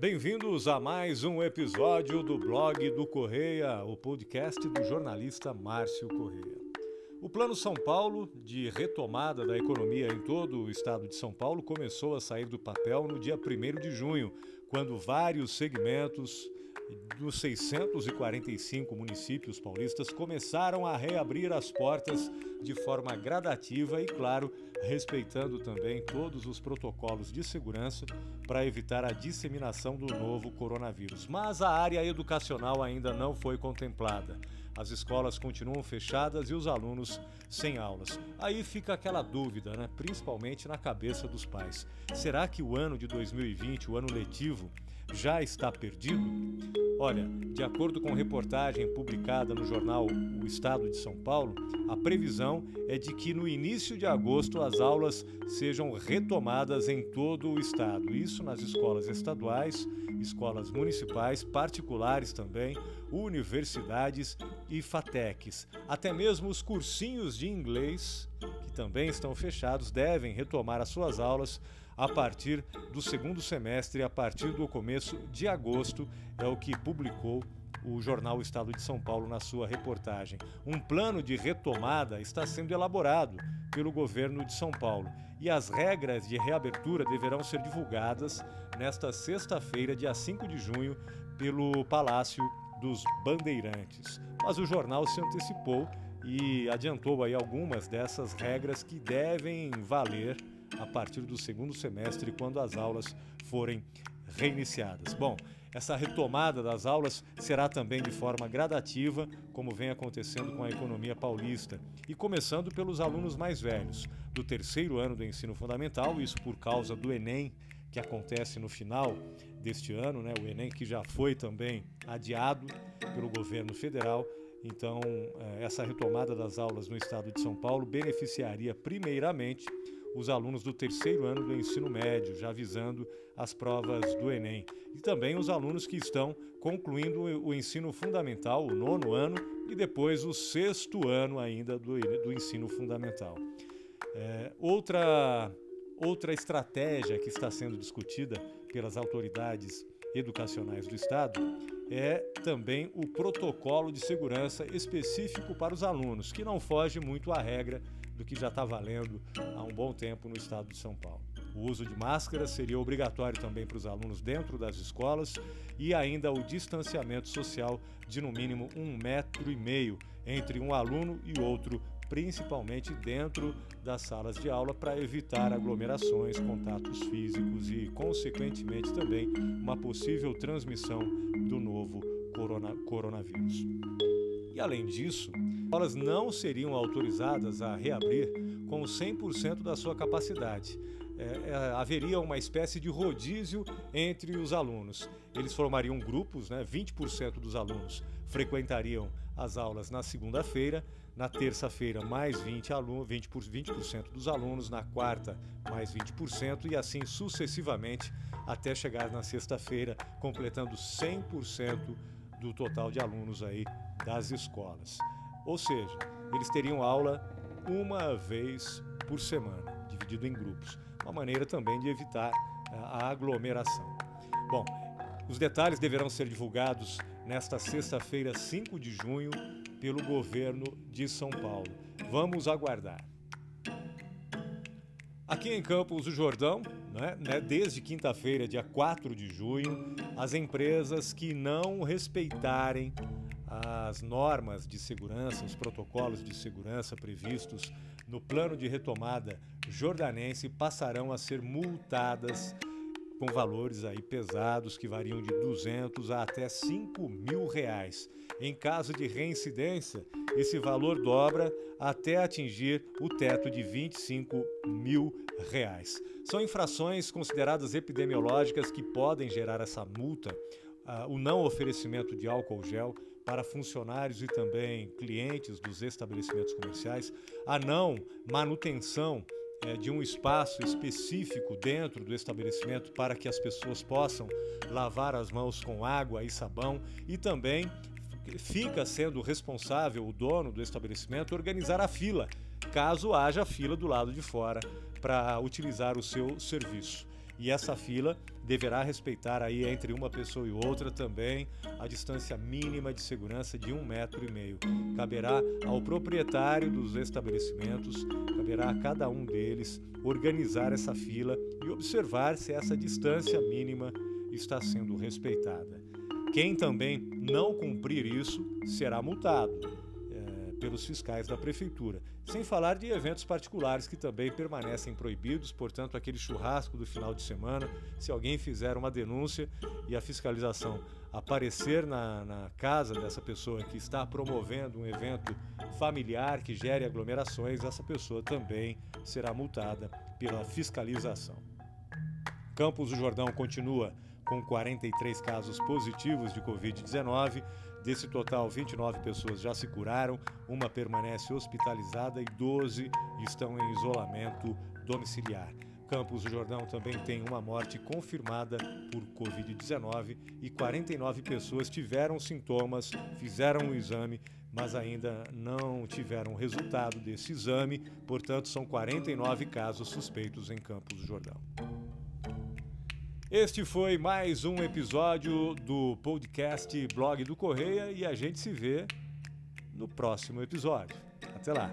Bem-vindos a mais um episódio do Blog do Correia, o podcast do jornalista Márcio Correia. O Plano São Paulo, de retomada da economia em todo o estado de São Paulo, começou a sair do papel no dia 1º de junho, quando vários segmentos dos 645 municípios paulistas começaram a reabrir as portas de forma gradativa e, claro, respeitando também todos os protocolos de segurança para evitar a disseminação do novo coronavírus. Mas a área educacional ainda não foi contemplada. As escolas continuam fechadas e os alunos sem aulas. Aí fica aquela dúvida, né? Principalmente na cabeça dos pais. Será que o ano de 2020, o ano letivo, já está perdido? Olha, de acordo com reportagem publicada no jornal O Estado de São Paulo, a previsão é de que no início de agosto as aulas sejam retomadas em todo o estado. Isso nas escolas estaduais, escolas municipais, particulares também, universidades e FATECs. Até mesmo os cursinhos de inglês, que também estão fechados, devem retomar as suas aulas a partir do segundo semestre, a partir do começo de agosto, é o que publicou o jornal O Estado de São Paulo na sua reportagem. Um plano de retomada está sendo elaborado pelo governo de São Paulo e as regras de reabertura deverão ser divulgadas nesta sexta-feira, dia 5 de junho, pelo Palácio dos Bandeirantes. Mas o jornal se antecipou e adiantou aí algumas dessas regras que devem valer a partir do segundo semestre, quando as aulas forem reiniciadas. Bom, essa retomada das aulas será também de forma gradativa, como vem acontecendo com a economia paulista, e começando pelos alunos mais velhos, do terceiro ano do ensino fundamental, isso por causa do Enem, que acontece no final deste ano, né? O Enem que já foi também adiado pelo governo federal. Então, essa retomada das aulas no estado de São Paulo beneficiaria primeiramente os alunos do terceiro ano do ensino médio, já visando as provas do Enem. E também os alunos que estão concluindo o ensino fundamental, o nono ano, e depois o sexto ano ainda do ensino fundamental. Outra estratégia que está sendo discutida pelas autoridades educacionais do estado é também o protocolo de segurança específico para os alunos, que não foge muito à regra do que já está valendo há um bom tempo no estado de São Paulo. O uso de máscaras seria obrigatório também para os alunos dentro das escolas e ainda o distanciamento social de no mínimo 1,5 metro entre um aluno e outro, principalmente dentro das salas de aula, para evitar aglomerações, contatos físicos e, consequentemente, também uma possível transmissão do novo coronavírus. E, além disso, elas não seriam autorizadas a reabrir com 100% da sua capacidade. Haveria uma espécie de rodízio entre os alunos. Eles formariam grupos, né? 20% dos alunos frequentariam as aulas na segunda-feira, na terça-feira mais 20% dos alunos, na quarta mais 20% e assim sucessivamente até chegar na sexta-feira, completando 100% do total de alunos aí das escolas. Ou seja, eles teriam aula uma vez por semana, dividido em grupos. Uma maneira também de evitar a aglomeração. Bom, os detalhes deverão ser divulgados nesta sexta-feira, 5 de junho, pelo governo de São Paulo. Vamos aguardar. Aqui em Campos do Jordão, desde quinta-feira, dia 4 de junho, as empresas que não respeitarem as normas de segurança, os protocolos de segurança previstos no plano de retomada jordanense passarão a ser multadas com valores aí pesados que variam de R$200 a até R$5.000. Em caso de reincidência, esse valor dobra até atingir o teto de R$25.000. São infrações consideradas epidemiológicas que podem gerar essa multa, o não oferecimento de álcool gel para funcionários e também clientes dos estabelecimentos comerciais, a não manutenção de um espaço específico dentro do estabelecimento para que as pessoas possam lavar as mãos com água e sabão, e também fica sendo responsável o dono do estabelecimento organizar a fila, caso haja fila do lado de fora, para utilizar o seu serviço. e essa fila deverá respeitar aí entre uma pessoa e outra também a distância mínima de segurança de 1,5 metro. Caberá ao proprietário dos estabelecimentos, caberá a cada um deles organizar essa fila e observar se essa distância mínima está sendo respeitada. Quem também não cumprir isso será multado pelos fiscais da prefeitura, sem falar de eventos particulares que também permanecem proibidos, portanto, aquele churrasco do final de semana, se alguém fizer uma denúncia e a fiscalização aparecer na casa dessa pessoa que está promovendo um evento familiar que gere aglomerações, essa pessoa também será multada pela fiscalização. Campos do Jordão continua com 43 casos positivos de Covid-19, desse total, 29 pessoas já se curaram, uma permanece hospitalizada e 12 estão em isolamento domiciliar. Campos do Jordão também tem uma morte confirmada por Covid-19 e 49 pessoas tiveram sintomas, fizeram o exame, mas ainda não tiveram resultado desse exame, portanto são 49 casos suspeitos em Campos do Jordão. Este foi mais um episódio do podcast Blog do Correia e a gente se vê no próximo episódio. Até lá!